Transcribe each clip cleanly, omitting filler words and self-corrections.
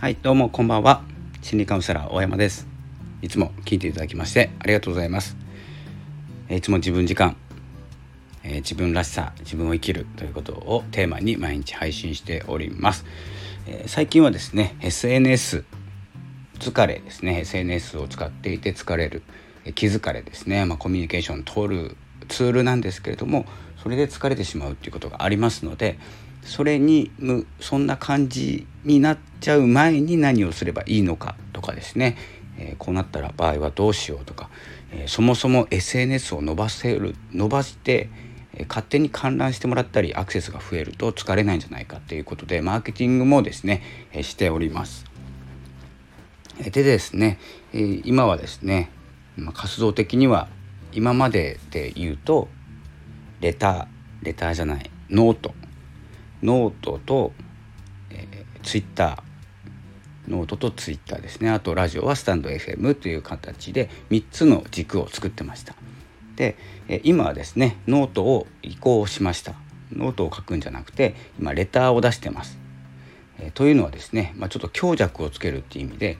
はい、どうもこんばんは。心理カウンセラー大山です。いつも聞いていただきましてありがとうございます。いつも自分時間、自分らしさ、自分を生きるということをテーマに毎日配信しております。最近はですね SNS 疲れですね、 SNS を使っていて疲れる、気疲れですね、コミュニケーション取るツールなんですけれども、それで疲れてしまうということがありますので、そんな感じになっちゃう前に何をすればいいのかとかですね、こうなったら場合はどうしようとか、そもそも SNS を伸ばして、勝手に観覧してもらったりアクセスが増えると疲れないんじゃないかということでマーケティングもですね、しております。でですね、今はですね、活動的には今までで言うとノートと、ツイッター、ノートとツイッターですね、あとラジオはスタンド FM という形で3つの軸を作ってました。で、今はですねノートを移行しました。ノートを書くんじゃなくて今レターを出してます。というのはですね、ちょっと強弱をつけるっていう意味で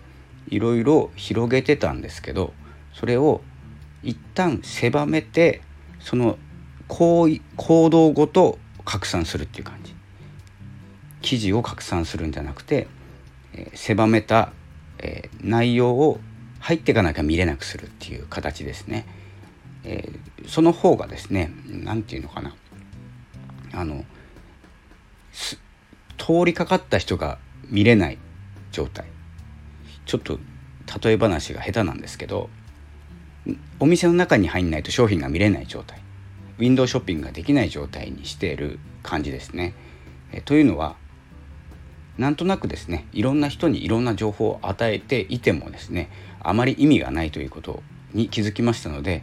いろいろ広げてたんですけど、それを一旦狭めてその行動ごと拡散するっていう感じ。記事を拡散するんじゃなくて、狭めた、内容を入っていかなきゃ見れなくするっていう形ですね。その方がですね、通りかかった人が見れない状態。ちょっと例え話が下手なんですけど、お店の中に入んないと商品が見れない状態、ウィンドウショッピングができない状態にしている感じですね。というのはなんとなくですね、いろんな人にいろんな情報を与えていてもですね、あまり意味がないということに気づきましたので、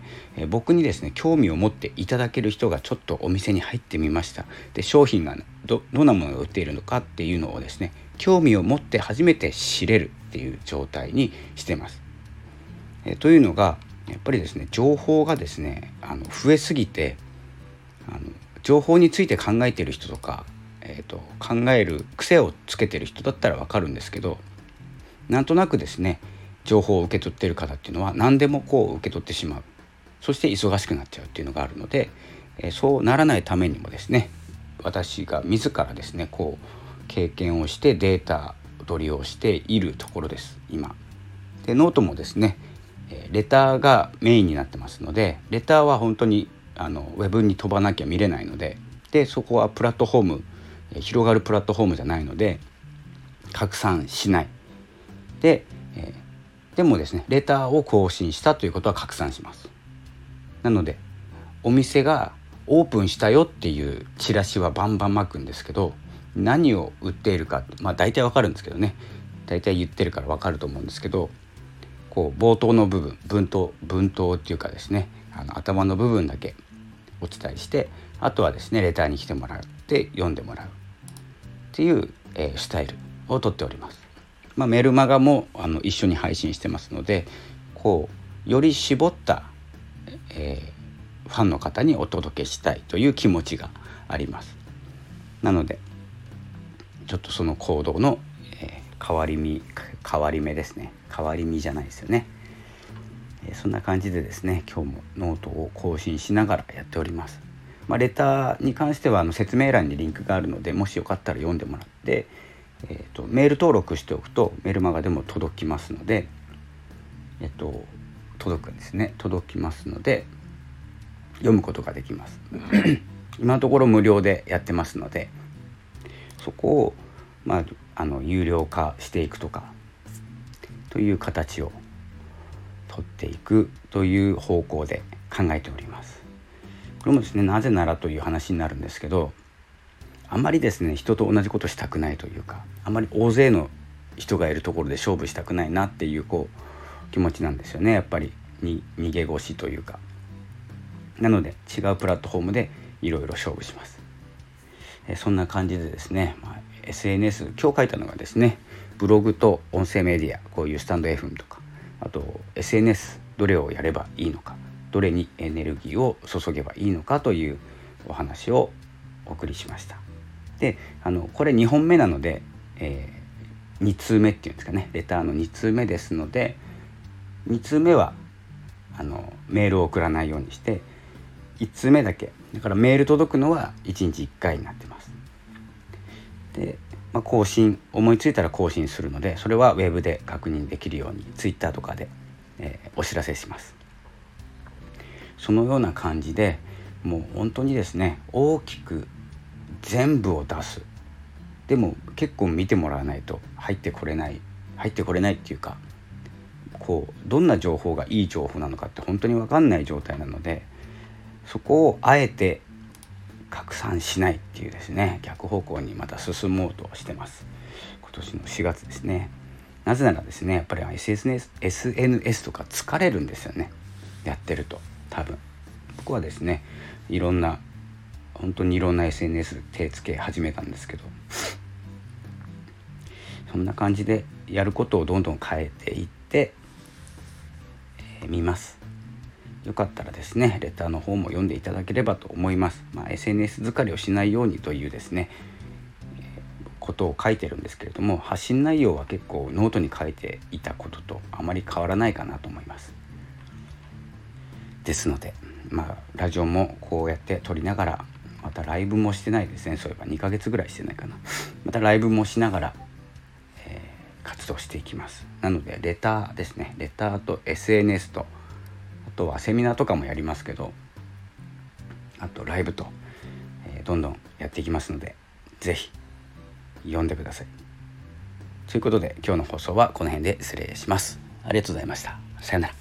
僕にですね興味を持っていただける人がちょっとお店に入ってみました。で、商品が どんなものが売っているのかっていうのをですね、興味を持って初めて知れるっていう状態にしてます。というのがやっぱりですね、情報がですね増えすぎて、情報について考えている人とか、考える癖をつけてる人だったらわかるんですけど、なんとなくですね情報を受け取っている方っていうのは何でもこう受け取ってしまう、そして忙しくなっちゃうっていうのがあるので、そうならないためにもですね、私が自らですねこう経験をしてデータ取りをしているところです今。で、ノートもですねレターがメインになってますので、レターは本当にウェブに飛ばなきゃ見れないので、でそこはプラットフォーム、広がるプラットフォームじゃないので拡散しないで、でもですねレターを更新したということは拡散します。なのでお店がオープンしたよっていうチラシはバンバン巻くんですけど、何を売っているか大体わかるんですけどね、大体言ってるからわかると思うんですけど、冒頭の部分、文頭っていうかですね、頭の部分だけお伝えして、あとはですねレターに来てもらって読んでもらうっていう、スタイルをとっております。メルマガも一緒に配信してますので、より絞った、ファンの方にお届けしたいという気持ちがあります。なのでちょっとその行動の、変わり目ですね。変わり身じゃないですよね。そんな感じでですね、今日もノートを更新しながらやっております。レターに関しては説明欄にリンクがあるので、もしよかったら読んでもらって、メール登録しておくとメルマガでも届きますので、届きますので読むことができます。今のところ無料でやってますので、そこを有料化していくとかという形を取っていくという方向で考えております。これもですね、なぜならという話になるんですけど、あまりですね人と同じことしたくないというか、あまり大勢の人がいるところで勝負したくないなっていう気持ちなんですよね。やっぱり逃げ腰というか、なので違うプラットフォームでいろいろ勝負します。そんな感じでですね、SNS 今日書いたのがですね、ブログと音声メディア、こういうスタンド FM とか、あと SNS どれをやればいいのか、どれにエネルギーを注げばいいのかというお話をお送りしました。で、これ2本目なので、2通目っていうんですかね、レターの2通目ですので、2通目はメールを送らないようにして、1通目だけだから、メール届くのは1日1回になってます。で、更新、思いついたら更新するので、それはウェブで確認できるように Twitter とかで、お知らせします。そのような感じで、もう本当にですね、大きく全部を出す。でも結構見てもらわないと入ってこれないっていうか、こうどんな情報がいい情報なのかって本当に分かんない状態なので、そこをあえて拡散しないっていうですね、逆方向にまた進もうとしてます。今年の4月ですね。なぜならですね、やっぱり SNS とか疲れるんですよね、やってると。多分僕はですね、本当にいろんな SNS 手つけ始めたんですけどそんな感じでやることをどんどん変えていってみます。よかったらですね、レターの方も読んでいただければと思います。SNS 疲れをしないようにというですね、ことを書いてるんですけれども、発信内容は結構ノートに書いていたこととあまり変わらないかなと思います。ですので、ラジオもこうやって撮りながら、またライブもしてないですね。そういえば2ヶ月ぐらいしてないかな。またライブもしながら、活動していきます。なのでレターですね、レターと SNS と、あとはセミナーとかもやりますけど、あとライブと、どんどんやっていきますので、ぜひ読んでください。ということで今日の放送はこの辺で失礼します。ありがとうございました。さよなら。